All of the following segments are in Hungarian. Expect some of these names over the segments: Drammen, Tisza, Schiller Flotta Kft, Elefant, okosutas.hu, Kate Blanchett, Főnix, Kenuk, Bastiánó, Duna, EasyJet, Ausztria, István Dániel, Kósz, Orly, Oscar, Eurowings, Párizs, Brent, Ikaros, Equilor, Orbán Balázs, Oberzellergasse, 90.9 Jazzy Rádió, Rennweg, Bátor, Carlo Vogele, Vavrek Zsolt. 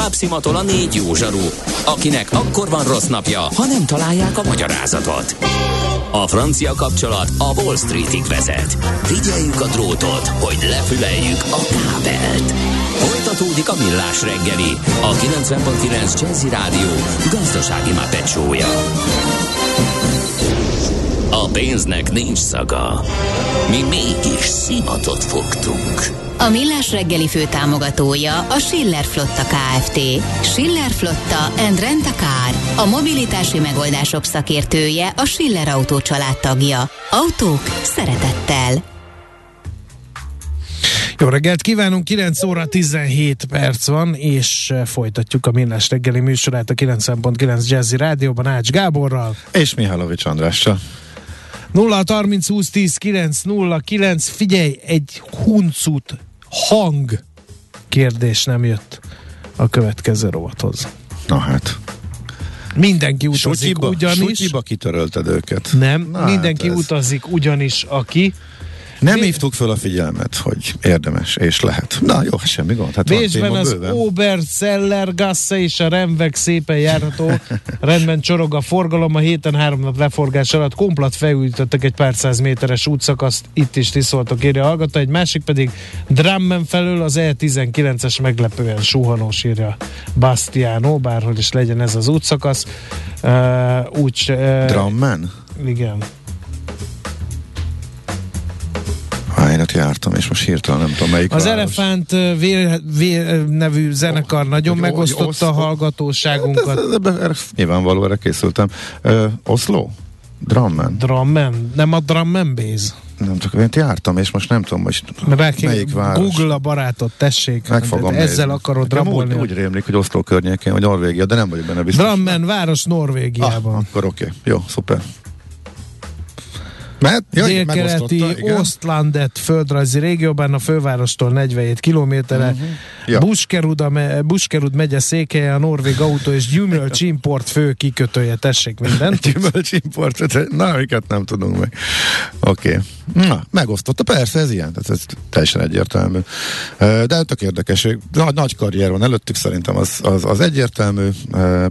tovább szimatol a négy jó zsaru, akinek akkor van rossz napja, ha nem találják a magyarázatot. A francia kapcsolat a Wall Streetig vezet. Figyeljük a drótot, hogy lefüleljük a kábelt. Folytatódik a Millás reggeli, a 90.9 Jazzy Rádió gazdasági mápecsója. A pénznek nincs szaga. Mi mégis szimatot fogtunk. A Millás reggeli főtámogatója a Schiller Flotta Kft. Schiller Flotta and Rent a Car. A mobilitási megoldások szakértője, a Schiller Autó családtagja. Autók szeretettel. Jó reggelt kívánunk, 9 óra 17 perc van, és folytatjuk a Millás reggeli műsorát a 90.9 Jazzy Rádióban Ács Gáborral. És Mihálovics Andrással. 0-30-20-10-9-09, figyelj, egy huncut hang kérdés nem jött a következő rovathoz. Na hát. Mindenki utazik ugyanis. Sutyiba kitörölted őket. Nem, na mindenki hát utazik ugyanis, aki... Nem hívtuk föl a figyelmet, hogy érdemes, és lehet. Na jó, semmi gond. Hát Bécsben az Oberzellergasse és a Rennweg szépen járható. Rendben csorog a forgalom. A héten 3 nap leforgás alatt komplet felújítottak egy pár száz méteres útszakaszt. Itt is tiszoltok, írja a hallgató. Egy másik pedig Drammen felől az E19-es meglepően suhanós, írja Bastiánó. Bárhol is legyen ez az útszakasz. Drammen? Igen. Én ott jártam, és most hirtelen nem tudom melyik. Az Elefant nevű zenekar nagyon megosztotta a hallgatóságunkat. Nyilvánvaló, erre készültem. Oslo? Drammen? Drammen? Nem a Drammen Base? Nem csak én jártam, és most nem tudom, most melyik város. Google a barátot, tessék. Meg fogom nézni. Ezzel akarod rabolni. Úgy rémlik, hogy Oslo környékén, vagy Norvégia, de nem vagyok benne biztos. Drammen város Norvégiában. Akkor oké. Jó, szuper. Délkeleti Osztlandet földrajzi régióban, a fővárostól 47 kilométerre. Uh-huh. Ja. Buskerud megye székhelye, a norvég autó és gyümölcsimport fő kikötője. Tessék mindent. Gyümölcsimport, na, amiket nem tudunk meg. Oké. Okay. Na, megosztotta, persze ez ilyen, tehát ez teljesen egyértelmű. De tök érdekes, nagy karrier van előttük, szerintem az egyértelmű,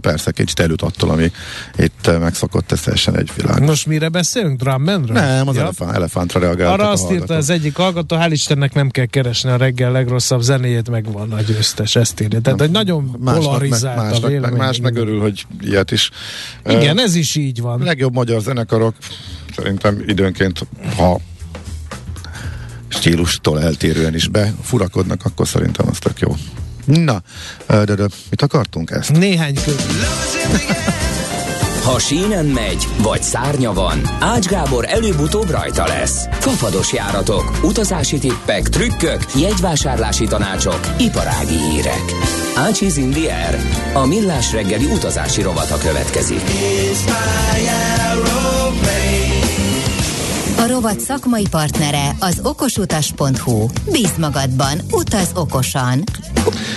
persze kicsit előtt attól, ami itt megszokott, ez teljesen egy világ. Most mire beszélünk? Drammenről? Nem, az Elefántra reagáltak. Arra azt írta az egyik hallgató, hál' Istennek nem kell keresni a reggel legrosszabb zenéjét, megvan a győztes, ezt írja. Tehát egy nagyon polarizált a vélemény. Más megörül, hogy ilyet is. Igen, ez is így van. Legjobb magyar zenekarok szerintem időnként, ha stílustól eltérően is befurakodnak, akkor szerintem az tök jó. Na, de mit akartunk ezt? Néhány közül. Ha sínen megy, vagy szárnya van, Ács Gábor előbb-utóbb rajta lesz. Fafados járatok, utazási tippek, trükkök, jegyvásárlási tanácsok, iparági hírek. Ácsiz in the air. A Millás reggeli utazási rovata következik. A rovat szakmai partnere az okosutas.hu. Bízz magadban, utaz okosan.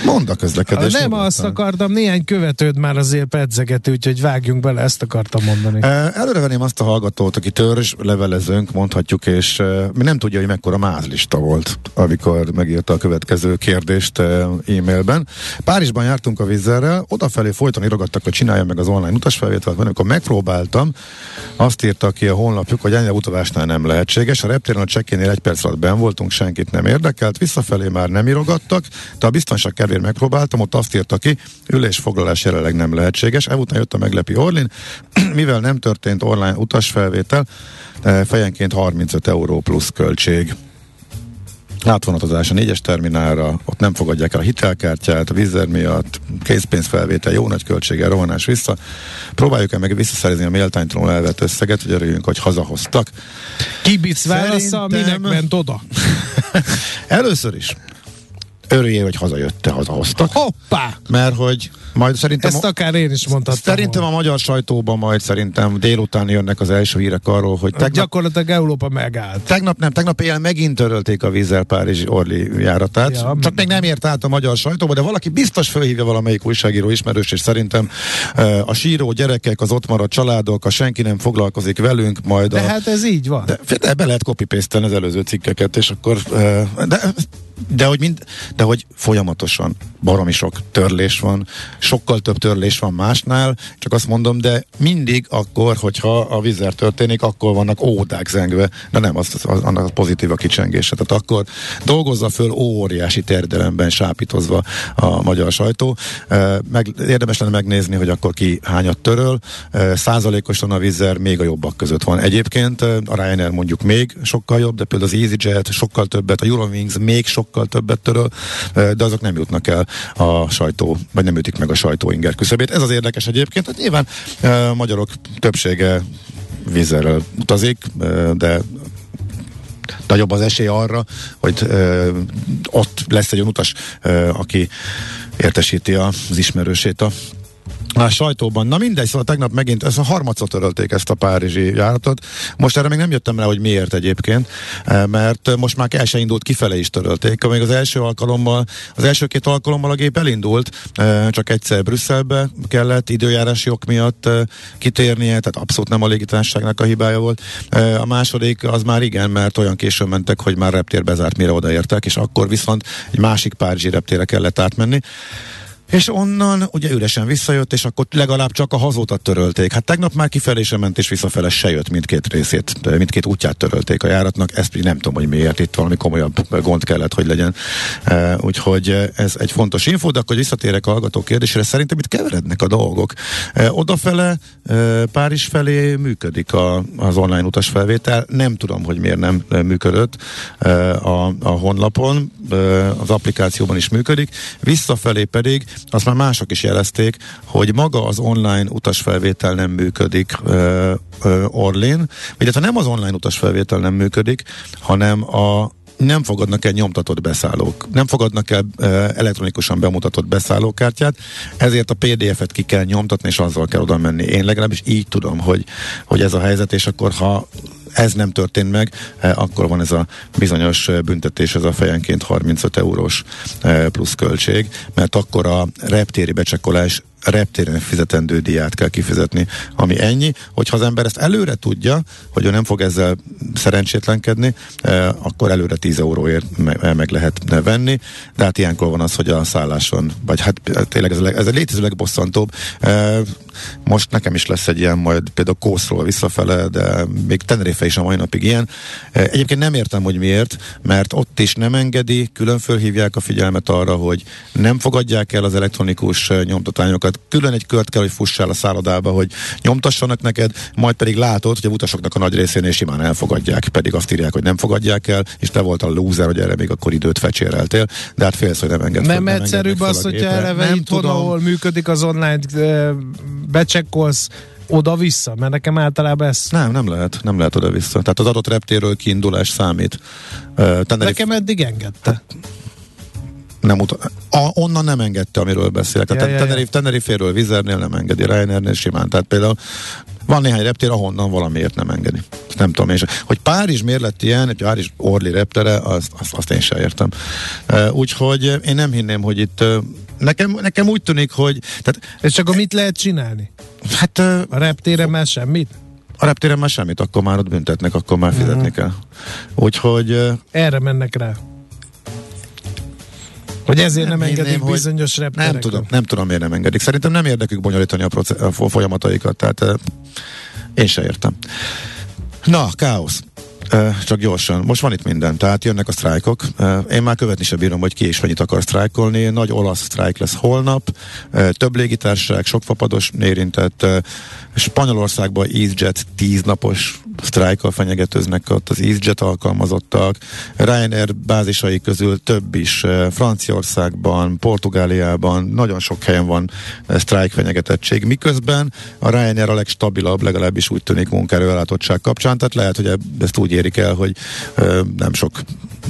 Mondd a közlekedést. Nem azt akartam, néhány követőd már azért pedzegeti, úgyhogy vágjunk bele, ezt akartam mondani. Előreveném azt a hallgatót, aki törzslevelezőnk, mondhatjuk, és nem tudja, hogy mekkora mázlista volt, amikor megírta a következő kérdést e-mailben. Párizsban jártunk a Wizz Airrel, odafelé folyton írogattak, hogy csinálja meg az online utasfelvételt, mert amikor megpróbáltam, azt írta ki a honlapjuk, hogy ennyi utazásnál nem lehetséges. A reptéren a check-innél 1 perc alatt benn voltunk, senkit nem érdekelt, visszafelé már nem írogattak, de a biztonság kedvéért megpróbáltam, ott azt írta ki, ülésfoglalás jelenleg nem lehetséges. Ezután jött a meglepi Orlin, mivel nem történt online utasfelvétel, fejenként 35 euró plusz költség. Átvonatozás a 4-es terminálra, ott nem fogadják el a hitelkártyát, a Wizz Air miatt, készpénzfelvétel, jó nagy költséggel, rohanás vissza. Próbáljuk-e meg visszaszerezni a méltánytalanul elvett összeget, hogy örüljünk, hogy hazahoztak. Kibic válasza, minek ment oda? Először is örüljél, hogy hazahoztak. Hoppá! Mert hogy majd szerintem... Ezt akár én is mondhattam. Szerintem a magyar sajtóban majd szerintem délután jönnek az első hírek arról, hogy tegnap... Gyakorlatilag Európa megállt. Tegnap éjjel megint törölték a Wizz Air Párizs Orly járatát. Ja, csak még nem ért át a magyar sajtóba, de valaki biztos fölhívja, valamelyik újságíró ismerős, és szerintem a síró gyerekek, az ott maradt családok, a senki nem foglalkozik velünk, majd a... De hát ez így van. De be lehet copy-paste-elni az előző cikkeket, és akkor... De De hogy folyamatosan baromi sok törlés van, sokkal több törlés van másnál, csak azt mondom, de mindig akkor, hogyha a Wizz Air történik, akkor vannak ódák zengve, de nem, annak pozitív a kicsengése. Tehát akkor dolgozza föl óriási terjedelemben sápítozva a magyar sajtó. Érdemes lenne megnézni, hogy akkor ki hányat töröl. Százalékosan a Wizz Air még a jobbak között van. Egyébként a Ryanair mondjuk még sokkal jobb, de például az EasyJet sokkal többet, a Eurowings még sokkal többet töröl, de azok nem jutnak el a sajtó, vagy nem ütik meg a sajtó inger küszöbét. Ez az érdekes egyébként, hogy nyilván a magyarok többsége Wizz Airrel utazik, de nagyobb az esély arra, hogy ott lesz egy olyan utas, aki értesíti az ismerősét a sajtóban. Na mindegy, szóval tegnap megint ezt a harmadszor törölték ezt a párizsi járatot. Most erre még nem jöttem rá, hogy miért egyébként, mert most már el se indult, kifele is törölték. Még az első két alkalommal a gép elindult, csak egyszer Brüsszelbe kellett időjárási ok miatt kitérnie, tehát abszolút nem a légitársaságnak a hibája volt. A második az már igen, mert olyan későn mentek, hogy már reptér bezárt, mire odaértek, és akkor viszont egy másik párizsi reptérre kellett átmenni. És onnan ugye üresen visszajött, és akkor legalább csak a hazótat törölték. Hát tegnap már kifelé sem ment, és visszafele se jött, mindkét útját törölték a járatnak. Ezt nem tudom, hogy miért, itt valami komolyabb gond kellett, hogy legyen. Úgyhogy ez egy fontos infó, de akkor visszatérek a hallgató kérdésére. Szerintem itt keverednek a dolgok. Odafele, Párizs felé működik az online utasfelvétel. Nem tudom, hogy miért nem működött a honlapon. Az applikációban is működik. Visszafelé pedig azt már mások is jelezték, hogy maga az online utasfelvétel nem működik Orlin, illetve nem az online utasfelvétel nem működik, hanem nem fogadnak el nyomtatott beszállók, nem fogadnak el elektronikusan bemutatott beszállókártyát, ezért a PDF-et ki kell nyomtatni, és azzal kell oda menni. Én legalábbis így tudom, hogy ez a helyzet, és akkor ha ez nem történt meg, akkor van ez a bizonyos büntetés, ez a fejenként 35 eurós plusz költség, mert akkor a reptéri becsekkolás reptéren fizetendő díját kell kifizetni, ami ennyi, hogyha az ember ezt előre tudja, hogy ő nem fog ezzel szerencsétlenkedni, akkor előre 10 euróért meg lehet venni, de hát ilyenkor van az, hogy a szálláson, vagy hát tényleg ez a létező legbosszantóbb. Most nekem is lesz egy ilyen, majd például Kószról visszafele, de még Tenerife is a mai napig ilyen. Egyébként nem értem, hogy miért, mert ott is nem engedi, külön fölhívják a figyelmet arra, hogy nem fogadják el az elektronikus nyomtatányokat, külön egy kört kell, hogy fussál a szállodába, hogy nyomtassanak neked, majd pedig látod, hogy a utasoknak a nagy részén és simán elfogadják, pedig azt írják, hogy nem fogadják el, és te voltál lúzer, hogy erre még akkor időt fecséreltél, de hát félsz, hogy nem engedsz. Nem egyszerűbb az, hogy eleve itthon, ahol működik az online, becsekkolsz oda-vissza, mert nekem általában ez... Nem lehet oda-vissza. Tehát az adott reptéről kiindulás számít. Nekem eddig engedte. Onnan nem engedte, amiről beszélek. Teneriféről, Wizz Airnél nem engedi, Ryanairnél simán. Tehát például van néhány reptér, ahonnan valamiért nem engedi. Ezt nem tudom én sem. Hogy Párizs miért lett ilyen, hogy Párizs Orly reptere, azt én sem értem. Úgyhogy én nem hinném, hogy itt... Nekem úgy tűnik, hogy... És csak mit lehet csinálni? Hát... A reptéren már semmit? A reptéren már semmit, akkor már ott büntetnek, akkor már fizetni kell. Úgyhogy... Erre mennek rá. Hogy ezért nem engedik bizonyos repterekre. Nem tudom, miért nem engedik. Szerintem nem érdekük bonyolítani a folyamataikat, tehát én se értem. Na, káosz. Csak gyorsan. Most van itt minden, tehát jönnek a sztrájkok. Én már követni sem bírom, hogy ki és mennyit akar sztrájkolni. Nagy olasz sztrájk lesz holnap. Több légitársaság, sok fapados érintett. Spanyolországban EasyJet 10 napos sztrájkkal fenyegetőznek, ott az EasyJet alkalmazottak. Ryanair bázisai közül több is. Franciaországban, Portugáliában nagyon sok helyen van sztrájk fenyegetettség. Miközben a Ryanair a legstabilabb, legalábbis úgy tűnik munkaerő ellátottság kapcsán, tehát lehet, hogy ezt úgy érik el, hogy nem sok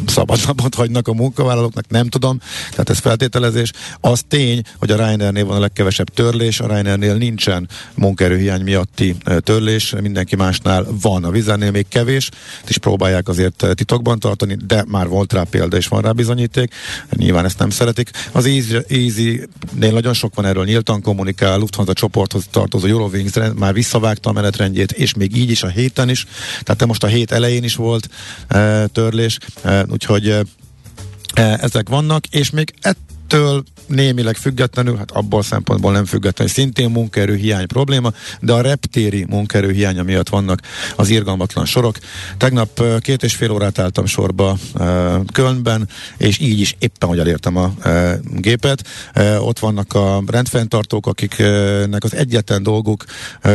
szabad napot hagynak a munkavállalóknak, nem tudom, tehát ez feltételezés. Az tény, hogy a Ryanairnél van a legkevesebb törlés, a Ryanairnél nincsen munkaerőhiány miatti törlés, mindenki másnál van. A Wizz Airnél még kevés, és próbálják azért titokban tartani, de már volt rá példa, és van rá bizonyíték, nyilván ezt nem szeretik. Az Easynél nagyon sok van, erről nyíltan kommunikál, Lufthansa csoporthoz tartozó Eurowings már visszavágta a menetrendjét, és még így is a héten is, tehát most a hét elején is volt törlés, úgyhogy ezek vannak, és még ettől némileg függetlenül, hát abból szempontból nem függetlenül, szintén munkaerőhiány probléma, de a reptéri munkaerőhiánya miatt vannak az irgalmatlan sorok. Tegnap 2,5 órát álltam sorba Kölnben, és így is éppen, hogy elértem a gépet. Ott vannak a rendfenntartók, akiknek az egyetlen dolguk,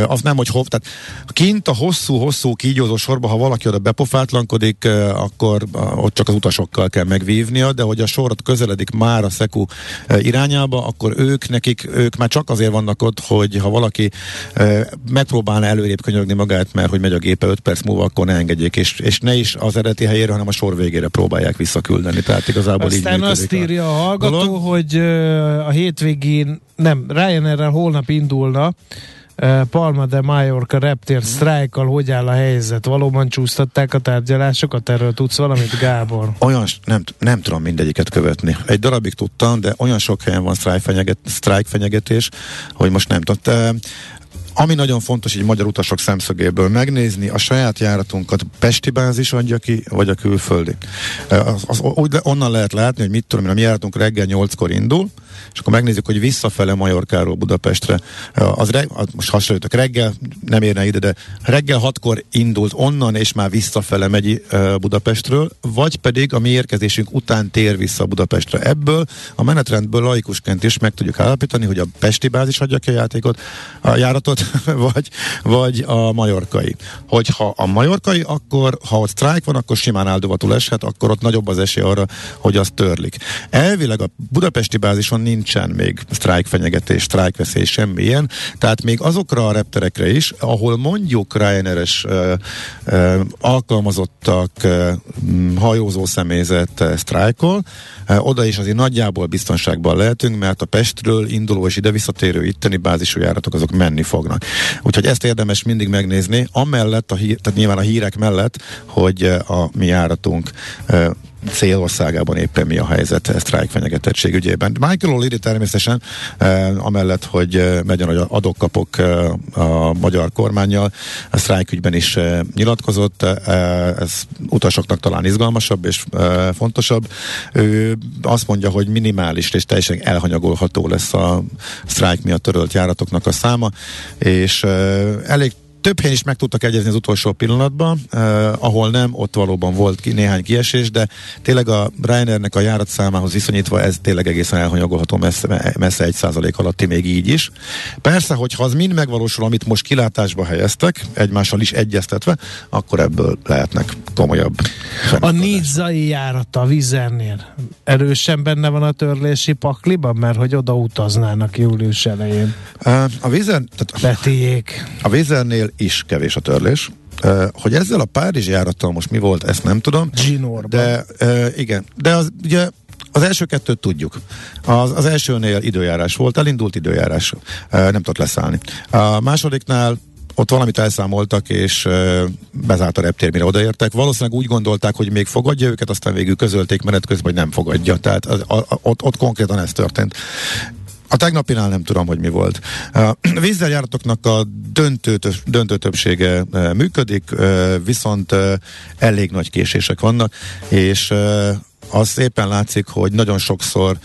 az nem, hogy hol, tehát kint a hosszú kígyózó sorba, ha valaki oda bepofátlankodik, akkor ott csak az utasokkal kell megvívnia, de hogy a sorot közeledik már a SECU irányába, akkor ők már csak azért vannak ott, hogy ha valaki megpróbálna előrébb könyörögni magát, mert hogy megy a gépe 5 perc múlva, akkor ne engedjék, és ne is az eredeti helyére, hanem a sor végére próbálják visszaküldeni. Tehát igazából aztán így azt írja a hallgató, dolog, hogy a hétvégén, nem, Ryanairrel holnap indulna Palma de Mallorca reptér sztrájkkal, hogy áll a helyzet? Valóban csúsztatták a tárgyalásokat? Erről tudsz valamit, Gábor? Olyan, nem tudom mindegyiket követni. Egy darabig tudtam, de olyan sok helyen van sztrájkfenyegetés, hogy most nem tudtam. Ami nagyon fontos így magyar utasok szemszögéből megnézni, a saját járatunkat pesti bázis adja ki, vagy a külföldi. Onnan lehet látni, hogy mit tudom én, a mi járatunk reggel 8-kor indul, és akkor megnézzük, hogy visszafele Majorkáról Budapestre. Most hasonlítok, reggel nem érne ide, de reggel 6-kor indult onnan, és már visszafele megy Budapestről, vagy pedig a mi érkezésünk után tér vissza Budapestre. Ebből a menetrendből laikusként is meg tudjuk állapítani, hogy a pesti bázis adja ki a játékot, a járatot, vagy a majorkai. Hogyha a majorkai, akkor ha ott sztrájk van, akkor simán áldovatul eshet, akkor ott nagyobb az esély arra, hogy az törlik. Elvileg a budapesti bázison nincsen még sztrájkfenyegetés, sztrájkveszély, semmi ilyen, tehát még azokra a repterekre is, ahol mondjuk Ryanair-es alkalmazottak, hajózó személyzet sztrájkol, oda is azért nagyjából biztonságban lehetünk, mert a Pestről induló és ide visszatérő itteni bázisú járatok azok menni fognak. Úgyhogy ezt érdemes mindig megnézni, amellett, tehát nyilván a hírek mellett, hogy a mi járatunk célországában éppen mi a helyzet a sztrájkfenyegetettség ügyében. Michael O'Lady természetesen amellett, hogy megy a adok-kapok a magyar kormánnyal, a sztrájkügyben is nyilatkozott, ez utasoknak talán izgalmasabb és fontosabb. Ő azt mondja, hogy minimális és teljesen elhanyagolható lesz a sztrájk miatt törölt járatoknak a száma, és elég több helyen is meg tudtak egyezni az utolsó pillanatban, ahol nem, ott valóban volt néhány kiesés, de tényleg a Ryanairnek a járatszámához viszonyítva ez tényleg egészen elhanyagolható, messze 1% alatti még így is. Persze, hogyha az mind megvalósul, amit most kilátásba helyeztek, egymással is egyeztetve, akkor ebből lehetnek komolyabb. A nizzai járat a Wizz Airnél erősen benne van a törlési pakliban, mert hogy oda utaznának július elején. A Wizz Air, a Wizz Airnél is kevés a törlés. Hogy ezzel a párizsi járattal most mi volt, ezt nem tudom. Ginorban. De igen, de az, ugye az első kettőt tudjuk. Az elsőnél időjárás volt, elindult időjárás. Nem tudott leszállni. A másodiknál ott valamit elszámoltak, és bezárt a reptér, mire odaértek. Valószínűleg úgy gondolták, hogy még fogadja őket, aztán végül közölték menet közben, hogy nem fogadja. Tehát ott konkrétan ez történt. A tegnapinál nem tudom, hogy mi volt. A Wizz Air járatoknak a döntő többsége működik, viszont elég nagy késések vannak, és az szépen látszik, hogy nagyon sokszor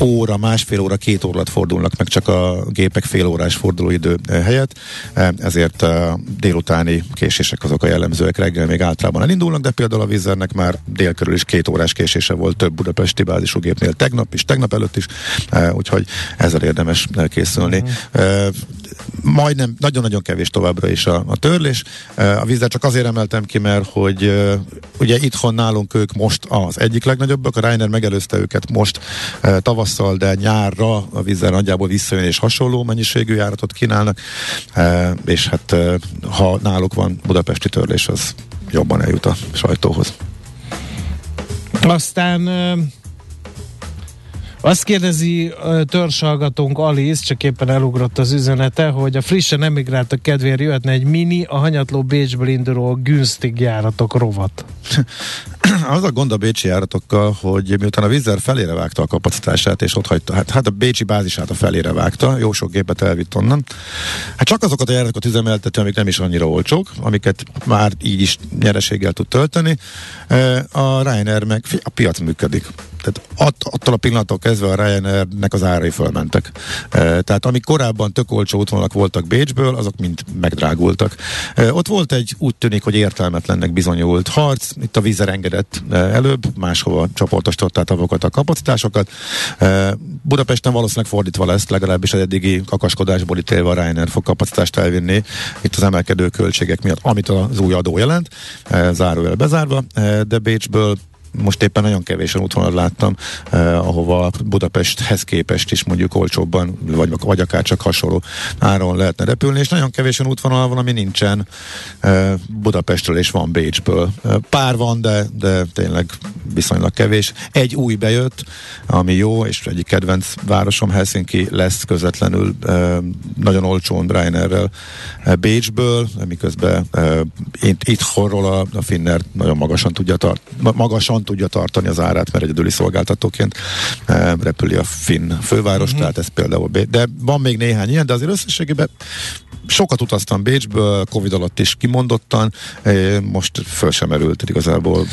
óra, másfél óra, 2 órát fordulnak meg csak a gépek félórás fordulóidő helyett, ezért a délutáni késések azok a jellemzőek, reggel még általában elindulnak, de például a Wizz Airnek már dél körül is 2 órás késése volt több budapesti bázisú gépnél tegnap előtt is, úgyhogy ezzel érdemes készülni. Majdnem, nagyon-nagyon kevés továbbra is a törlés. A Wizz Air csak azért emeltem ki, mert hogy ugye itthon nálunk ők most az egyik legnagyobbak, a Ryanair megelőzte őket most tavasszal, de nyárra a Wizz Air nagyjából visszajön és hasonló mennyiségű járatot kínálnak, és hát ha náluk van budapesti törlés, az jobban eljut a sajtóhoz. Aztán Azt kérdezi törzshallgatónk Alice, csak éppen elugrott az üzenete, hogy a frissen emigráltak kedvéért jöhetne egy mini, a hanyatló Bécsből induló günsztig járatok rovat. Az a gond a bécsi járatokkal, hogy miután a Wizz Air felére vágta a kapacitását, és ott hagyta, hát a bécsi bázisát a felére vágta, jó sok gépet elvitt onnan. Hát csak azokat a járatokat üzemeltető, amik nem is annyira olcsók, amiket már így is nyereséggel tud tölteni. A Ryanair meg a piac működik. Tehát attól a pillanattól kezdve a Ryanairnek az árai fölmentek. Tehát amik korábban tök olcsó útvonalak voltak Bécsből, azok mind megdrágultak. Ott volt egy, úgy tűnik, hogy értelmetlennek bizonyult harc, itt a Wizz Air engedett előbb, máshova csoportosították azokat a kapacitásokat. Budapesten valószínűleg fordítva lesz, legalábbis az eddigi kakaskodásból ítélve a Ryanair fog kapacitást elvinni itt az emelkedő költségek miatt, amit az új adó jelent, zárójel bezárva, de Bécsből most éppen nagyon kevés útvonalat láttam, ahova Budapesthez képest is mondjuk olcsóbban, vagy akár csak hasonló áron lehetne repülni, és nagyon kevés útvonal van, ami nincsen Budapestről, és van Bécsből. Pár van, de tényleg viszonylag kevés. Egy új bejött, ami jó, és egyik kedvenc városom, Helsinki lesz közvetlenül nagyon olcsón Ryanairrel Bécsből, miközben itthonról a Finnair nagyon magasan tudja tartani az árát, mert egyedüli szolgáltatóként repüli a finn főváros, tehát ez például de van még néhány ilyen, de azért összességében sokat utaztam Bécsből, Covid alatt is kimondottan, most föl sem erült igazából.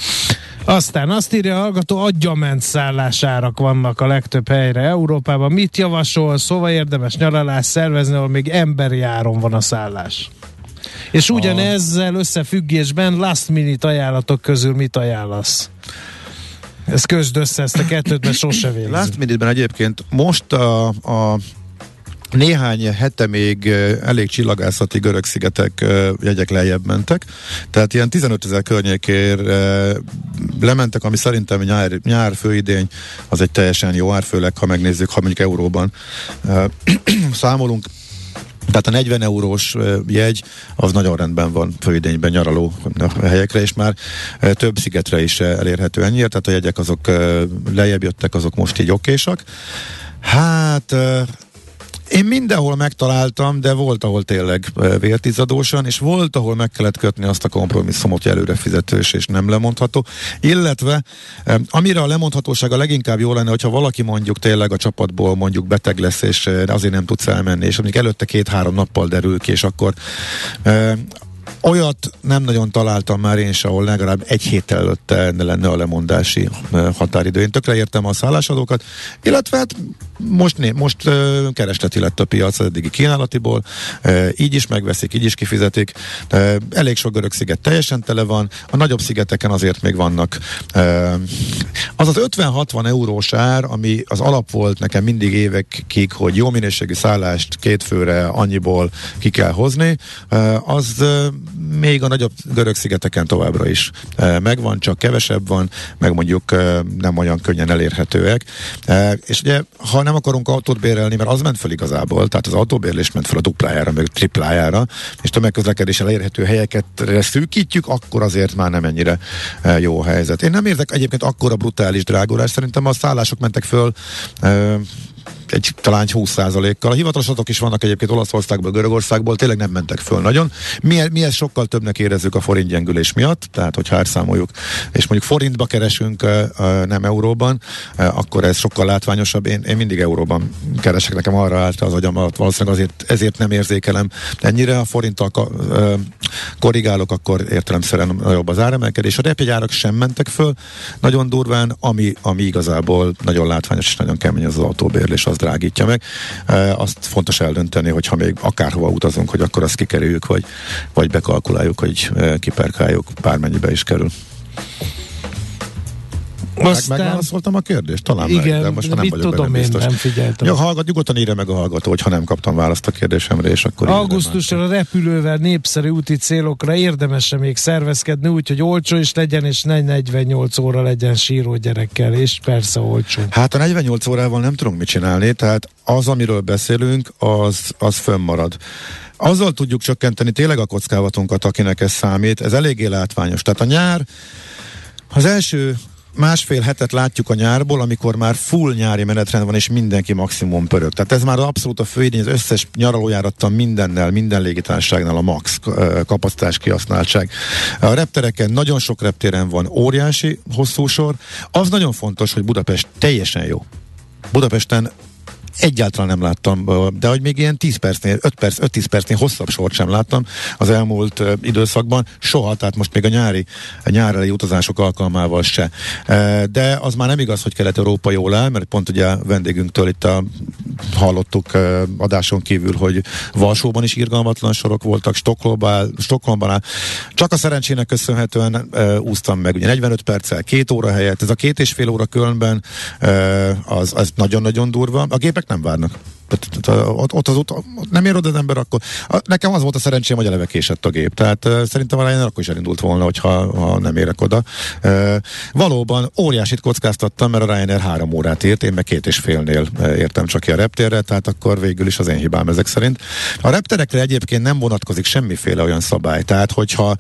Aztán azt írja a hallgató, aggyament szállásárak vannak a legtöbb helyre Európában. Mit javasol? Szóval érdemes nyaralást szervezni, ahol még emberi áron van a szállás. És ugyanezzel összefüggésben last minute ajánlatok közül mit ajánlasz? Ez közd össze, ezt a kettőt, mert sose végzünk. Last minute-ben egyébként most a néhány hete még elég csillagászati görög szigetek jegyek lejjebb mentek, tehát ilyen 15 000 környékért lementek, ami szerintem nyár főidény az egy teljesen jó ár, főleg ha megnézzük, ha mondjuk euróban számolunk. Tehát a 40 eurós jegy az nagyon rendben van főidényben nyaraló helyekre, és már több szigetre is elérhető ennyiért, tehát a jegyek azok lejjebb jöttek, azok most így okésak. Hát én mindenhol megtaláltam, de volt, ahol tényleg vértizadósan, és volt, ahol meg kellett kötni azt a kompromisszumot, hogy előre fizetős és nem lemondható. Illetve, amire a lemondhatósága leginkább jó lenne, hogyha valaki mondjuk tényleg a csapatból mondjuk beteg lesz, és azért nem tudsz elmenni, és mondjuk előtte 2-3 nappal derül ki, és akkor... Olyat nem nagyon találtam már én is, ahol legalább egy héttel előtte lenne a lemondási határidő. Én tökre értem a szállásadókat, illetve hát most keresleti lett a piac az eddigi kínálatiból, így is megveszik, így is kifizetik. Elég sok görög sziget teljesen tele van, a nagyobb szigeteken azért még vannak. Az az 50-60 eurós ár, ami az alap volt nekem mindig évekig, hogy jó minőségű szállást két főre annyiból ki kell hozni, az még a nagyobb görög szigeteken továbbra is megvan, csak kevesebb van, meg mondjuk nem olyan könnyen elérhetőek. És ugye, ha nem akarunk autót bérelni, mert az ment fel igazából, tehát az autóbérlés ment fel a duplájára, meg triplájára, és tömegközlekedéssel elérhető helyeket szűkítjük, akkor azért már nem ennyire jó helyzet. Én nem érzek egyébként akkora brutális drágulás, szerintem a szállások mentek föl talán 20%-kal. A hivatalos adatok is vannak egyébként Olaszországból, Görögországból, tényleg nem mentek föl nagyon. Mi ezt sokkal többnek érezzük a forint gyengülés miatt, tehát hogyha árszámoljuk, és mondjuk forintba keresünk, nem euróban, akkor ez sokkal látványosabb. Én mindig euróban keresek, nekem arra állt az agyam alatt, valószínűleg ezért nem érzékelem ennyire. A forinttal korrigálok, akkor értelemszerűen jobb az áremelkedés. A repjegyárak sem mentek föl nagyon durván, ami igazából nagyon látványos és nagyon kemény az autóbérlés, az drágítja meg. Azt fontos eldönteni, hogyha még akárhova utazunk, hogy akkor azt kikerüljük, vagy bekalkuláljuk, hogy kiperkáljuk, bármennyibe is kerül. Megválaszoltam a kérdést? Talán igen, meg, de most nem vagyok benne biztos. Nem figyeltem. Nyugodtan írja meg a hallgató, hogyha nem kaptam választ a kérdésemre, és akkor... Augusztusra repülővel népszerű úti célokra érdemes még szervezkedni, úgyhogy olcsó is legyen, és ne 48 óra legyen síró gyerekkel, és persze olcsó. Hát a 48 órával nem tudunk mit csinálni, tehát az, amiről beszélünk, az fönnmarad. Azzal tudjuk csökkenteni tényleg a kockázatunkat, akinek ez számít. Ez eléggé látványos. Tehát a nyár az első másfél hetet látjuk a nyárból, amikor már full nyári menetrend van, és mindenki maximum pörög. Tehát ez már abszolút a fő idény, az összes nyaralójárattan mindennel, minden légitársaságnál a max kapacitás kihasználtság. A reptereken, nagyon sok reptéren van óriási hosszú sor. Az nagyon fontos, hogy Budapest teljesen jó. Budapesten egyáltalán nem láttam, de hogy még ilyen 10 percnél, 5-10 percnél hosszabb sort sem láttam az elmúlt időszakban, soha, tehát most még a nyár elejé utazások alkalmával se. De az már nem igaz, hogy Kelet-Európa jól áll, mert pont ugye vendégünktől itt hallottuk adáson kívül, hogy Varsóban is irgalmatlan sorok voltak, Stockholmban áll. Csak a szerencsének köszönhetően úsztam meg, ugye 45 perccel, 2 óra helyett, ez a 2,5 óra Kölnben az nagyon-nagyon durva. A gépek nem várnak. Ott nem ér oda az ember, akkor... Nekem az volt a szerencsém, hogy eleve késett a gép. Tehát szerintem a Ryanair akkor is elindult volna, ha nem érek oda. Valóban óriásit kockáztattam, mert a Ryanair 3 órát írt, én meg 2,5-nél értem csak ki a reptérre, tehát akkor végül is az én hibám ezek szerint. A repterekre egyébként nem vonatkozik semmiféle olyan szabály. Tehát, hogyha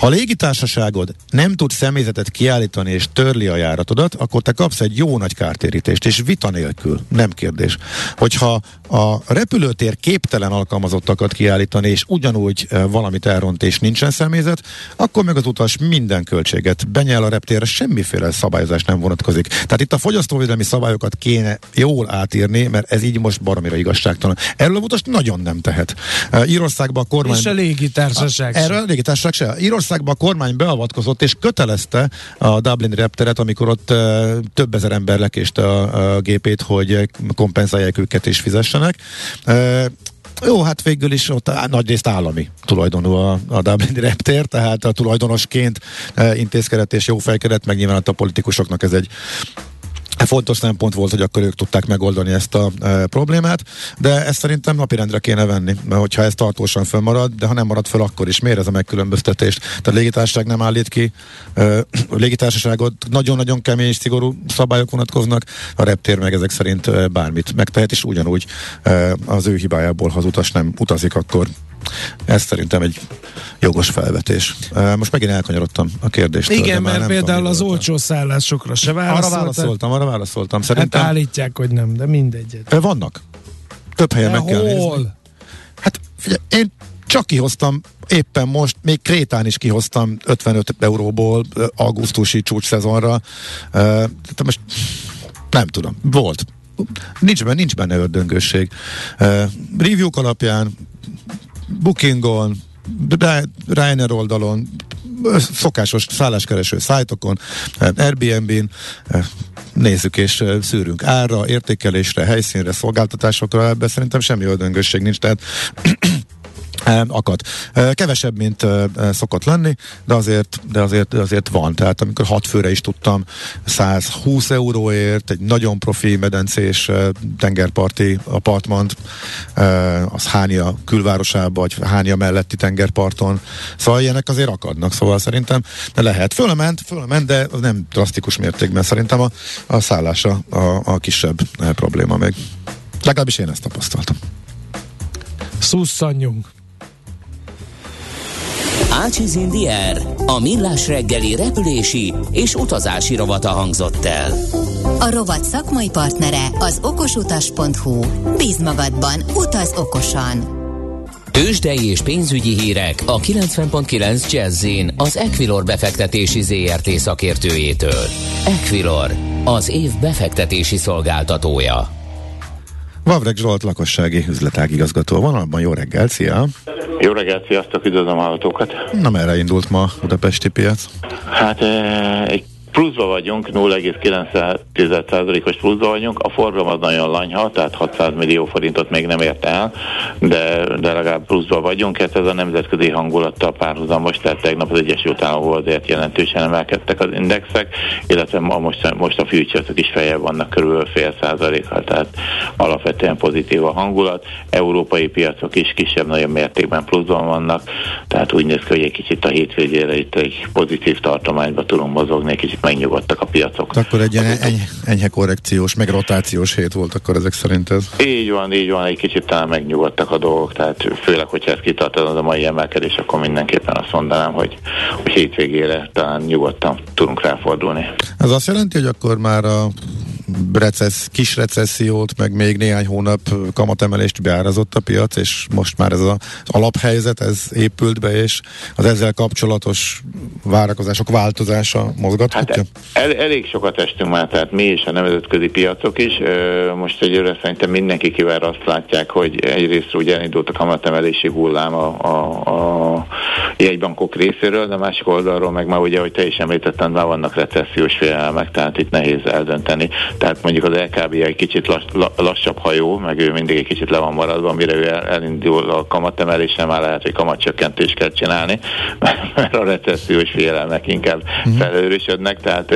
a légitársaságod nem tud személyzetet kiállítani és törli a járatodat, akkor te kapsz egy jó nagy kártérítést, és vita nélkül, nem kérdés. Hogyha a repülőtér képtelen alkalmazottakat kiállítani, és ugyanúgy valamit elront, és nincsen személyzet, akkor meg az utas minden költséget benyel, a reptérre semmiféle szabályozás nem vonatkozik. Tehát itt a fogyasztóvédelmi szabályokat kéne jól átírni, mert ez így most baromira igazságtalan. Erről a utas nagyon nem tehet. Írországban a kormány... És a légitársaság sem. Erről a légitársaság sem. Írországban a kormány beavatkozott és kötelezte a Dublin repteret, amikor ott több ezer ember lekéste a gépét, hogy kompenzálják őket és fizessenek. Jó, hát végül is ott nagyrészt állami tulajdonú a Dublini reptér, tehát a tulajdonosként intézkedett és jó fejkedett, meg nyilván a politikusoknak ez egy fontos szempont volt, hogy akkor ők tudták megoldani ezt a problémát, de ezt szerintem napirendre kéne venni, mert hogyha ez tartósan fönnmarad, de ha nem marad föl, akkor is miért ez a megkülönböztetést? Tehát a légitársaság nem állít ki, a légitársaságot nagyon-nagyon kemény, szigorú szabályok vonatkoznak, a reptér meg ezek szerint bármit megtehet, és ugyanúgy az ő hibájából, ha az utas nem utazik, akkor ez szerintem egy jogos felvetés. Most megint elkanyarodtam a kérdéstől. Igen, mert például az olcsó szállásokra se válaszoltam. Arra válaszoltam. Szerintem... Hát állítják, hogy nem, de mindegy. Vannak. Több helyen meg kell nézni. Hát figyelj, én csak kihoztam éppen most, még Krétán is kihoztam 55 euróból augusztusi csúcsszezonra. Tehát most nem tudom. Volt. Nincs benne ördöngösség. Review alapján Bookingon, Ryanair oldalon, szokásos szálláskereső szájtokon, Airbnb-n nézzük és szűrünk árra, értékelésre, helyszínre, szolgáltatásokra, ebben szerintem semmi ördöngösség nincs, tehát akad. Kevesebb, mint szokott lenni, de azért van. Tehát amikor 6 főre is tudtam 120 euróért egy nagyon profi medencés tengerparti apartmant, az Hánia külvárosában, vagy Hánia melletti tengerparton. Szóval ilyenek azért akadnak, szóval szerintem lehet. Fölment, de nem drasztikus mértékben. Szerintem a szállása a kisebb probléma még. Legalábbis én ezt tapasztaltam. Szusszanjunk! Ácsiz Indiér, a millás reggeli repülési és utazási rovata hangzott el. A rovat szakmai partnere az okosutas.hu. Bízd magadban, utaz okosan! Tőzsdei és pénzügyi hírek a 90.9 Jazzyn az Equilor befektetési ZRT szakértőjétől. Equilor, az év befektetési szolgáltatója. Vavrek Zsolt lakossági üzletág igazgató vonalban. Jó reggelt, szia! Jó reggelt, sziasztok, üdvözlöm a hallgatókat! Na, merre indult ma a budapesti piac? Hát egy pluszba vagyunk, 0,9%-os pluszba vagyunk, a forgalom az nagyon lanyha, tehát 600 millió forintot még nem ért el, de legalább pluszba vagyunk, ez a nemzetközi hangulattal párhuzamos, tehát tegnap az Egyesült Államokban azért jelentősen emelkedtek az indexek, illetve most a futuresek is feljebb vannak körülbelül 0,5%-kal, tehát alapvetően pozitív a hangulat, európai piacok is kisebb-nagyobb mértékben pluszban vannak, tehát úgy néz ki, hogy egy kicsit a hétvégére itt egy pozitív tartományba tudunk mozogni, egy kicsit megnyugodtak a piacok. Akkor egy enyhe korrekciós, meg rotációs hét volt akkor ezek szerint ez? Így van, egy kicsit talán megnyugodtak a dolgok, tehát főleg, hogyha ezt kitartod a mai emelkedés, akkor mindenképpen azt mondanám, hogy hétvégére talán nyugodtan tudunk ráfordulni. Ez azt jelenti, hogy akkor már a kis recessziót, meg még néhány hónap kamatemelést beárazott a piac, és most már ez az alaphelyzet, ez épült be, és az ezzel kapcsolatos várakozások változása mozgathatja? Hát elég sokat estünk már, tehát mi is, a nemzetközi piacok is. Most egyőre szerintem mindenki kivel azt látják, hogy egyrészt úgy elindult a kamatemelési hullám a jegybankok részéről, de másik oldalról meg már ugye, ahogy te is említetted, már vannak recessziós félelmek, tehát itt nehéz eldönteni. Tehát mondjuk az LKB egy kicsit lassabb hajó, meg ő mindig egy kicsit le van maradva, mire ő elindul a kamatemelésre, már lehet, hogy kamatcsökkentést kell csinálni, mert a recessziós félelmek inkább felőrösödnek, tehát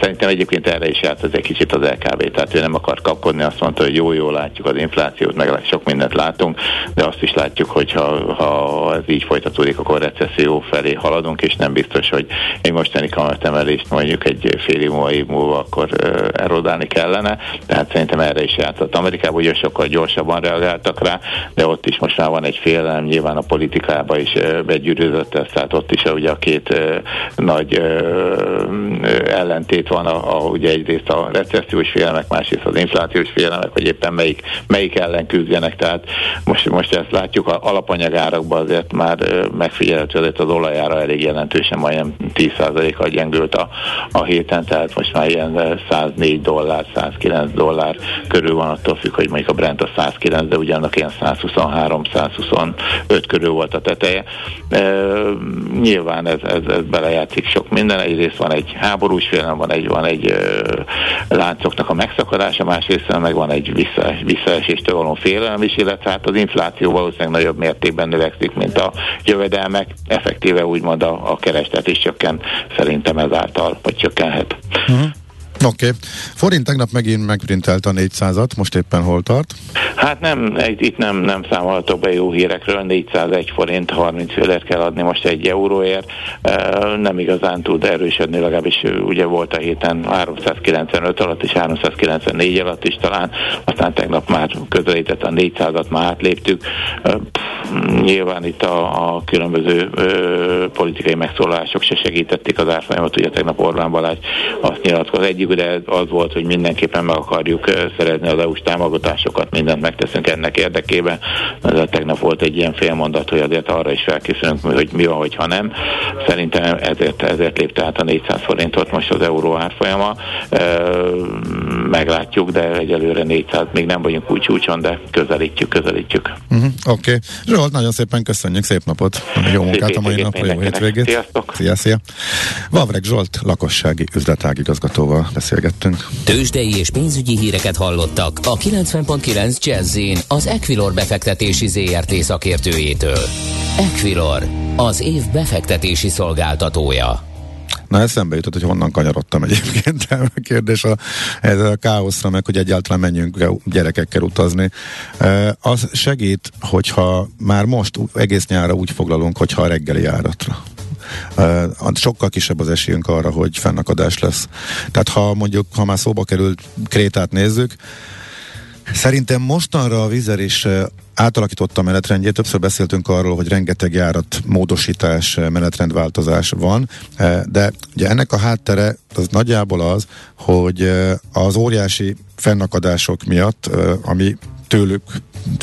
szerintem egyébként erre is járt ez egy kicsit az LKB, tehát ő nem akar kapkodni, azt mondta, hogy jó látjuk az inflációt, meg sok mindent látunk, de azt is látjuk, hogy ha ez így folytatódik, akkor recesszió felé haladunk, és nem biztos, hogy egy mostani kamatemelést mondjuk egy fél év múlva akkor erodálni kellene, tehát szerintem erre is játszott. Amerikában ugye sokkal gyorsabban reagáltak rá, de ott is most már van egy félelem, nyilván a politikába is begyűrűzött ez, tehát ott is ugye a két nagy ellentét van, ugye egyrészt a recessziós félelmek, másrészt az inflációs félelmek, hogy éppen melyik ellen küzdjenek, tehát most ezt látjuk, a alapanyagárakban azért már megfigyelhető, azért az olajára elég jelentősen, majdnem 10%-a gyengült a héten, tehát most már ilyen $104, $109 körül van, attól függ, hogy mondjuk a Brent a 109, de ugyanak ilyen 123-125 körül volt a teteje. Nyilván ez belejátszik sok minden, egyrészt van egy háborús félelem, van egy láncoknak a megszakadása, másrészt meg van egy visszaeséstől való félelem is, illetve hát az infláció valószínűleg nagyobb mértékben növekszik, mint a jövedelmek, effektíve úgymond a kereslet is csökken, szerintem ezáltal, vagy csökkenhet. Oké. Forint tegnap megint megprintelt a 400-at, most éppen hol tart? Hát nem számolhatok be jó hírekről, 401 forint 30 fillet kell adni most egy euróért, nem igazán tud erősödni, legalábbis ugye volt a héten 395 alatt és 394 alatt is talán, aztán tegnap már közelített a 400-at, már átléptük. Nyilván itt a különböző politikai megszólalások se segítették az árfolyamot, ugye tegnap Orbán Balázs azt nyilatkozott, de az volt, hogy mindenképpen meg akarjuk szerezni az EU-s támogatásokat, mindent megteszünk ennek érdekében. Ez tegnap volt egy ilyen félmondat, hogy azért arra is felkészülünk, hogy mi van, hogyha nem. Szerintem ezért lépte át a 400 forintot most az euró árfolyama. Meglátjuk, de egyelőre 400, még nem vagyunk úgy csúcson, de közelítjük. Oké. Zsolt, nagyon szépen köszönjük, szép napot, jó munkát a mai napra, jó hétvégét. Sziasztok! Szia. Vavrek Zsolt lakossági üzletág igazgatóval beszélgettünk. Tőzsdei és pénzügyi híreket hallottak a 90.9 Jazzyn az Equilor befektetési ZRT szakértőjétől. Equilor, az év befektetési szolgáltatója. Na, eszembe jutott, hogy honnan kanyarodtam egyébként, de a kérdés ez a káoszra, meg hogy egyáltalán menjünk gyerekekkel utazni. Az segít, hogyha már most egész nyára úgy foglalunk, hogyha a reggeli járatra. Sokkal kisebb az esélyünk arra, hogy fennakadás lesz. Tehát ha már szóba került, Krétát nézzük, szerintem mostanra a Wizz Air is átalakította a menetrendjét, többször beszéltünk arról, hogy rengeteg járat módosítás, menetrendváltozás van, de ugye ennek a háttere az nagyjából az, hogy az óriási fennakadások miatt, ami tőlük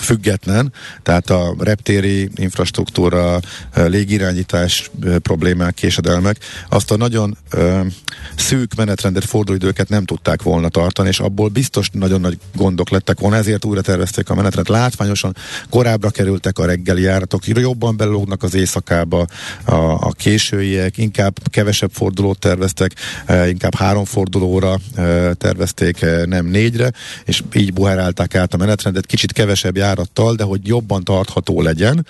független, tehát a reptéri infrastruktúra, légirányítás problémák, késedelmek, azt a nagyon szűk menetrendet, fordulóidőket nem tudták volna tartani, és abból biztos nagyon nagy gondok lettek volna, ezért újra tervezték a menetrendet. Látványosan korábbra kerültek a reggeli járatok, jobban belógnak az éjszakába a későiek, inkább kevesebb fordulót terveztek, inkább 3 fordulóra tervezték, nem 4-re, és így buherálták át a menetrendet, kicsit kevesebb járattal, de hogy jobban tartható legyen,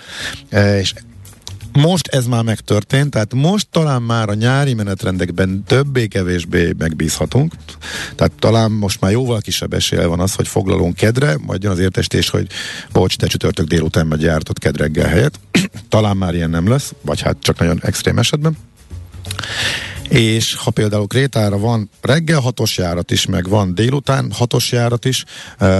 és most ez már megtörtént, tehát most talán már a nyári menetrendekben többé-kevésbé megbízhatunk, tehát talán most már jóval kisebb esélye van az, hogy foglalunk kedre, majd jön az értesítés, hogy bocs, te csütörtök délután megy járatot kedreggel helyett, talán már ilyen nem lesz, vagy hát csak nagyon extrém esetben. és ha például Krétára van reggel 6-os járat is, meg van délután 6-os járat is,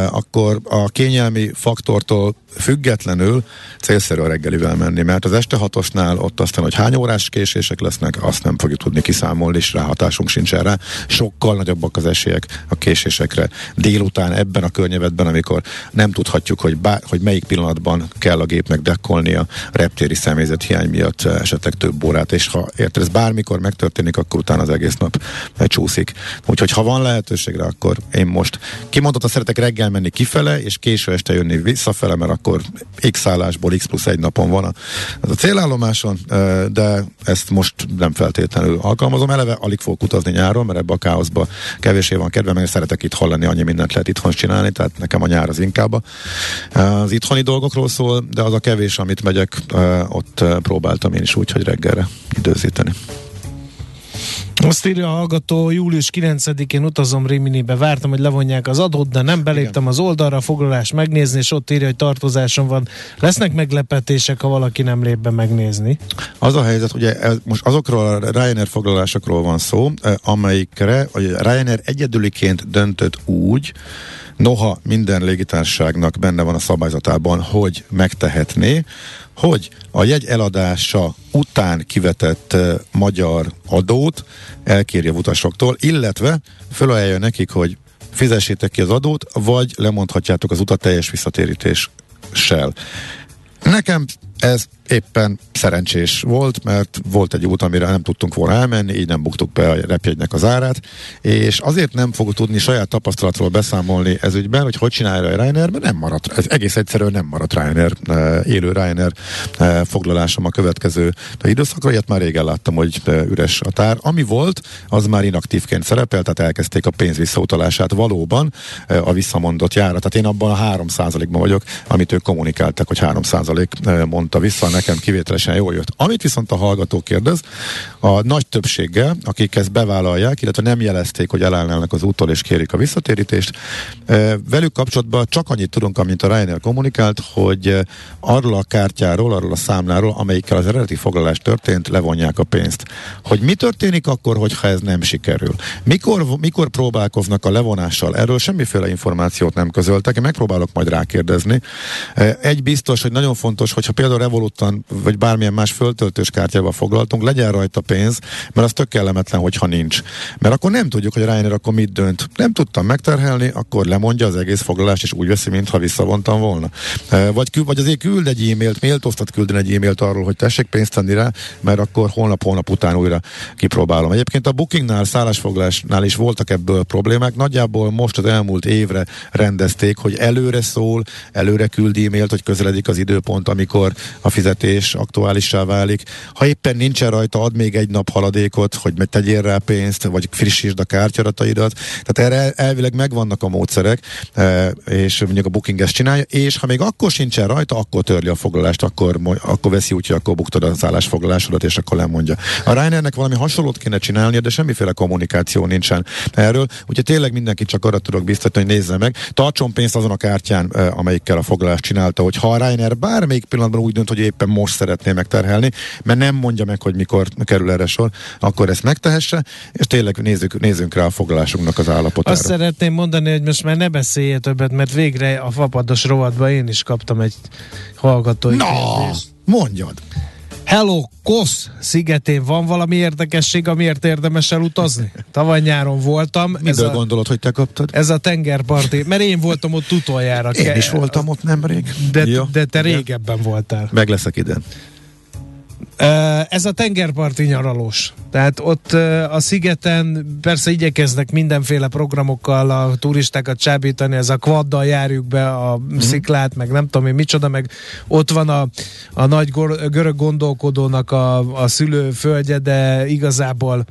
akkor a kényelmi faktortól függetlenül célszerű a reggelivel menni, mert az este 6-osnál ott aztán, hogy hány órás késések lesznek, azt nem fogjuk tudni kiszámolni, és ráhatásunk sincs erre. Sokkal nagyobbak az esélyek a késésekre délután ebben a környezetben, amikor nem tudhatjuk, hogy melyik pillanatban kell a gépnek dekkolni a reptéri személyzet hiány miatt esetleg több órát, és ha érted, ez bármikor megtörténik, akkor utána az egész nap csúszik. Úgyhogy ha van lehetőségre, akkor én most kimondottan szeretek reggel menni kifele, és késő este jönni visszafele, mert akkor X állásból X plusz egy napon van az a célállomáson, de ezt most nem feltétlenül alkalmazom. Eleve alig fogok utazni nyáron, mert ebbe a káoszba kevésé van kedvem, mert szeretek itt hallani, annyi mindent lehet itthon csinálni, tehát nekem a nyár az inkább az itthoni dolgokról szól, de az a kevés, amit megyek, ott próbáltam én is úgy, hogy reggelre időzíteni. Azt írja a hallgató, július 9-én utazom Riminibe, vártam, hogy levonják az adót, de nem beléptem az oldalra, foglalást megnézni, és ott írja, hogy tartozásom van. Lesznek meglepetések, ha valaki nem lép be megnézni? Az a helyzet, ugye most azokról a Ryanair foglalásokról van szó, amelyikre a Ryanair egyedüliként döntött úgy, noha minden légitársaságnak benne van a szabályzatában, hogy megtehetné, hogy a jegy eladása után kivetett magyar adót elkérje utasoktól, illetve fölajánlja nekik, hogy fizessétek ki az adót, vagy lemondhatjátok az utat teljes visszatérítéssel. Nekem ez éppen szerencsés volt, mert volt egy út, amire nem tudtunk volna elmenni, így nem buktuk be a repjegynek az árát, és azért nem fogok tudni saját tapasztalatról beszámolni ez ügyben, hogy csinálja a Ryanair, mert nem maradt, ez egész egyszerűen nem maradt Ryanair, élő Ryanair foglalásom a következő időszakra, ilyet már régen láttam, hogy üres a tár. Ami volt, az már inaktívként szerepel, tehát elkezdték a pénz visszautalását valóban a visszamondott járat. Tehát én abban a 3%-ban vagyok, amit ők kommunikáltak, hogy 3% mondta vissza, nekem kivételesen jól jött. Amit viszont a hallgató kérdez, a nagy többséggel, akik ezt bevállalják, illetve nem jelezték, hogy elállnának az úttól és kérik a visszatérítést, velük kapcsolatban csak annyit tudunk, amint a Ryanair kommunikált, hogy arról a kártyáról, arról a számláról, amelyikkel az eredeti foglalás történt, levonják a pénzt. Hogy mi történik akkor, hogyha ez nem sikerül? Mikor próbálkoznak a levonással? Erről semmiféle információt nem közöltek, én megpróbálok majd rákérdezni. Egy biztos, hogy nagyon fontos, hogyha például Revoluton vagy bármilyen más föltöltős kártyával foglaltunk, legyen rajta pénz, mert az tök kellemetlen, hogyha nincs. Mert akkor nem tudjuk, hogy a Ryanair akkor mit dönt. Nem tudtam megterhelni, akkor lemondja az egész foglalást, és úgy veszi, mintha visszavontam volna. Vagy azért küld egy e-mailt, méltóztat küldeni egy e-mailt arról, hogy tessék pénzt tenni rá, mert akkor holnap után újra kipróbálom. Egyébként a Bookingnál, szállásfoglalásnál is voltak ebből problémák. Nagyjából most az elmúlt évre rendezték, hogy előre szól, előre küld e-mailt, hogy közeledik az időpont, amikor a fizetés aktuálissá válik. Ha éppen nincsen rajta, ad még egy nap haladékot, hogy tegyél rá pénzt, vagy frissítsd a kártyarataidat. Tehát erre elvileg megvannak a módszerek, és mondjuk a Booking ezt csinálja, és ha még akkor sincsen rajta, akkor törli a foglalást, akkor veszi úgy, hogy akkor buktad az állásfoglalásodat, és akkor lemondja. A Ryanairnek valami hasonlót kéne csinálnia, de semmiféle kommunikáció nincsen erről. Úgyhogy tényleg mindenki csak arra tudok biztatni, hogy nézze meg, tartson pénzt azon a kártyán, amelyikkel a foglalást csinálta, hogy ha a Ryanair bármelyik pillanatban úgy dönt, hogy éppen most szeretné megterhelni, mert nem mondja meg, hogy mikor kerül erre sor, akkor ezt megtehesse, és tényleg nézzünk rá a foglalásunknak az állapotára. Azt szeretném mondani, hogy most már ne beszélje többet, mert végre a fapados rovatban én is kaptam egy hallgatói kérdést. Mondjad! Hello, Kósz szigetén van valami érdekesség, amiért érdemes elutazni? Tavaly nyáron voltam. Miből gondolod, hogy te kaptad? Ez a tengerparti, mert én voltam ott utoljára. Én is voltam ott nemrég. De te régebben voltál. Meg leszek idén. Ez a tengerparti nyaralós. Tehát ott a szigeten persze igyekeznek mindenféle programokkal a turistákat csábítani, ez a quaddal járjuk be a sziklát, meg nem tudom én micsoda, meg ott van a nagy görög gondolkodónak a szülőföldje, de igazából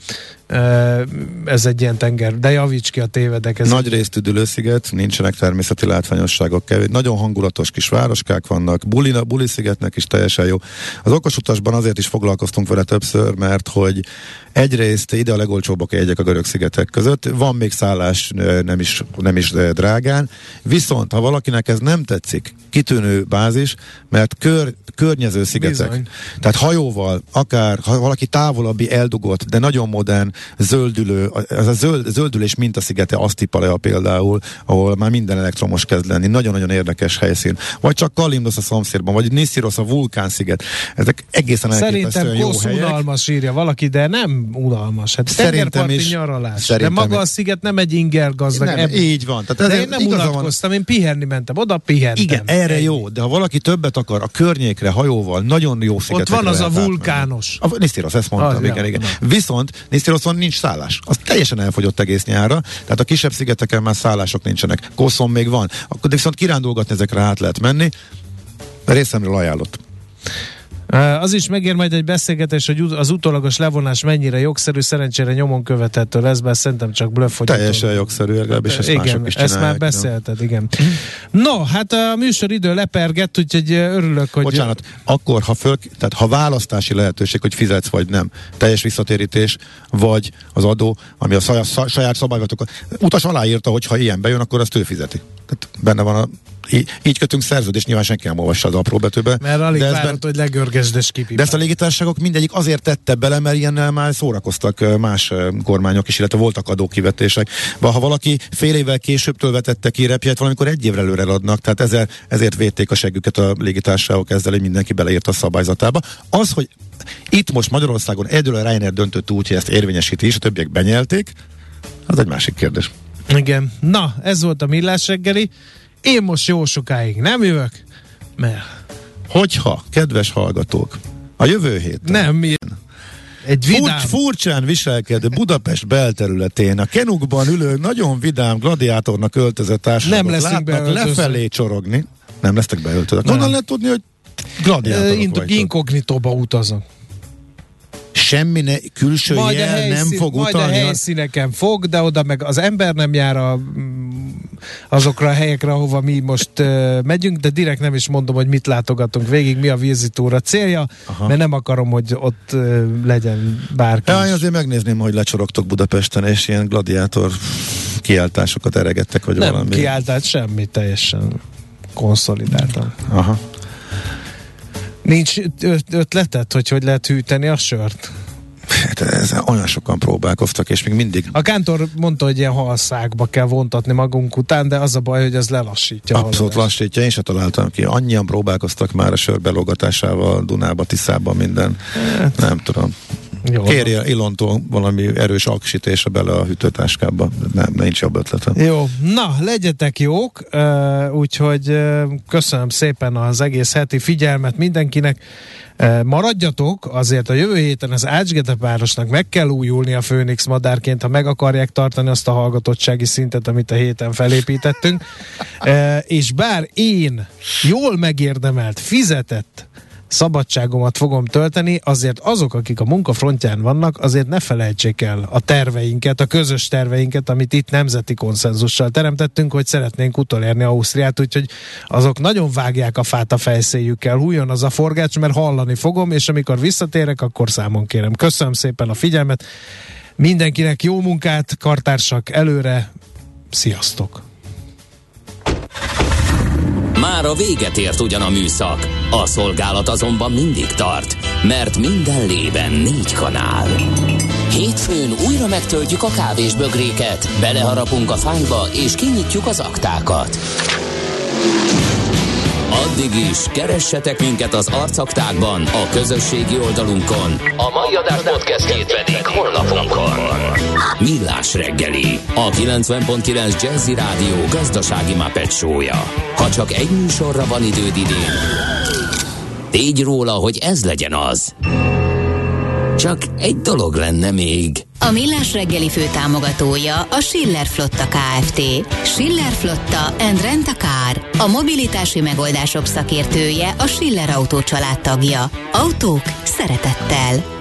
ez egy ilyen tenger, de javíts ki a tévedek. Ez nagy részt üdülősziget, nincsenek természeti látványosságok, kevés. Nagyon hangulatos kis városkák vannak, buli szigetnek is teljesen jó. Az Okosutasban azért is foglalkoztunk vele többször, mert hogy egyrészt ide a legolcsóbbak jegyek a görög szigetek között, van még szállás nem is drágán, viszont ha valakinek ez nem tetszik, kitűnő bázis, mert környező szigetek. Bizony. Tehát hajóval, akár ha valaki távolabbi eldugott, de nagyon modern, zöldülő, ez a zöldülés mintasszigete Asztipalea például, ahol már minden elektromos kezd lenni, nagyon-nagyon érdekes helyszín. Vagy csak Kalimnos a szomszédban, vagy Nisirosz a vulkánsziget. Ezek egészen elképesztően jó helyek. Szerintem Kósz unalmas, írja valaki, de nem unalmas. Hát tengerparti nyaralás. De maga a sziget nem egy inger gazdag. Nem, így van. Tehát de én nem unatkoztam, én pihenni mentem, oda pihentem. Igen, erre jó, de ha valaki többet akar a környékre hajóval, nagyon jó szigetekre. Ott van az a vulkános. Nisirosz, ezt mondtam, igen. Viszont Nisiroszon nincs szállás. Az teljesen elfogyott egész nyárra, tehát a kisebb szigeteken már szállások nincsenek. Kószon még van. De viszont kirándulgatni ezekre át lehet menni. Részemről ajánlott. Az is megér majd egy beszélgetés, hogy az utólagos levonás mennyire jogszerű, szerencsére nyomon követettől lesz, bár szerintem csak blöff, hogy teljesen jogszerű, legalábbis ezt mások is csinálják. Ezt már beszélted, igen. No, hát a műsoridő lepergett, úgyhogy örülök, hogy... Bocsánat, akkor, tehát ha választási lehetőség, hogy fizetsz vagy nem, teljes visszatérítés, vagy az adó, ami a saját szabályzatok... Utas aláírta, hogy ha ilyen bejön, akkor azt ő fizeti. Tehát benne van a... Így kötünk szerződést, nyilván senki nem olvassa az apró betűbe. Mert alig várhat, hogy legörgesd és kipipál. De ezt a légitársaságok mindegyik azért tette bele, mert ilyennel már szórakoztak más kormányok is, illetve voltak adókivetések. Ha valaki fél évvel későbbtől vetette ki repjét, valamikor egy évre előre adnak, tehát ezért védték a següket a légitársaságok ezzel, hogy mindenki beleírt a szabályzatába. Az, hogy itt most Magyarországon egyről a Ryanair döntött úgy, hogy ezt érvényesíti, és a többiek benyelték, az egy másik kérdés. Igen. Na, ez volt a Millás reggeli. Én most jó sokáig nem jövök, mert... Hogyha, kedves hallgatók, a jövő héten... Nem, egy vidám... Furcsán viselkedő Budapest belterületén a Kenukban ülő, nagyon vidám gladiátornak öltözött társadalmat látnak beöltöző. Lefelé csorogni. Nem lesztek beöltözött. Honnan lehet tudni, hogy gladiátorok vagytok? Inkognitóba utazok. Semmi külső majd jel nem fog utalni. Majd a helyszíneken fog, de oda meg az ember nem jár azokra a helyekre, ahova mi most megyünk, de direkt nem is mondom, hogy mit látogatunk végig, mi a vizitúra célja, aha, mert nem akarom, hogy ott legyen bárki. Ja, azért megnézném, hogy lecsorogtok Budapesten, és ilyen gladiátor kiáltásokat eregettek, vagy nem valami. Nem kiáltált semmi, teljesen konszolidáltan. Aha. Nincs ötleted, hogy lehet hűteni a sört? Hát ezzel olyan sokan próbálkoztak, és még mindig... A kántor mondta, hogy ilyen halszákba kell vontatni magunk után, de az a baj, hogy ez lelassítja. Abszolút lassítja, én se találtam ki. Annyian próbálkoztak már a sör belógatásával, Dunába, Tiszába, minden. Hát. Nem tudom. Kérje Ilontól valami erős aksítése bele a hűtőtáskába. Nem, nincs jobb ötletem. Jó, na, legyetek jók, úgyhogy köszönöm szépen az egész heti figyelmet mindenkinek. Maradjatok, azért a jövő héten az Ácsgetepárosnak meg kell újulni a Főnix madárként, ha meg akarják tartani azt a hallgatottsági szintet, amit a héten felépítettünk. És bár én jól megérdemelt, fizetett szabadságomat fogom tölteni, azért azok, akik a munkafrontján vannak, azért ne felejtsék el a terveinket, a közös terveinket, amit itt nemzeti konszenzussal teremtettünk, hogy szeretnénk utolérni Ausztriát, úgyhogy azok nagyon vágják a fát a fejszéjükkel, hújjon az a forgács, mert hallani fogom, és amikor visszatérek, akkor számon kérem. Köszönöm szépen a figyelmet, mindenkinek jó munkát, kartársak előre, sziasztok! Már a véget ért ugyan a műszak, a szolgálat azonban mindig tart, mert minden lében 4 kanál. Hétfőn újra megtöltjük a kávésbögréket, beleharapunk a fányba és kinyitjuk az aktákat. Addig is, keressetek minket az arcaktákban, a közösségi oldalunkon. A mai adás podcastjét pedig holnapunkon. Millás reggeli, a 90.9 Jazzy Rádió gazdasági Muppet show-ja. Ha csak egy műsorra van időd idén, tégy róla, hogy ez legyen az. Csak egy dolog lenne még. A Millás reggeli főtámogatója a Schiller Flotta Kft. Schiller Flotta and Rent a Car. A mobilitási megoldások szakértője, a Schiller Autó család tagja. Autók szeretettel.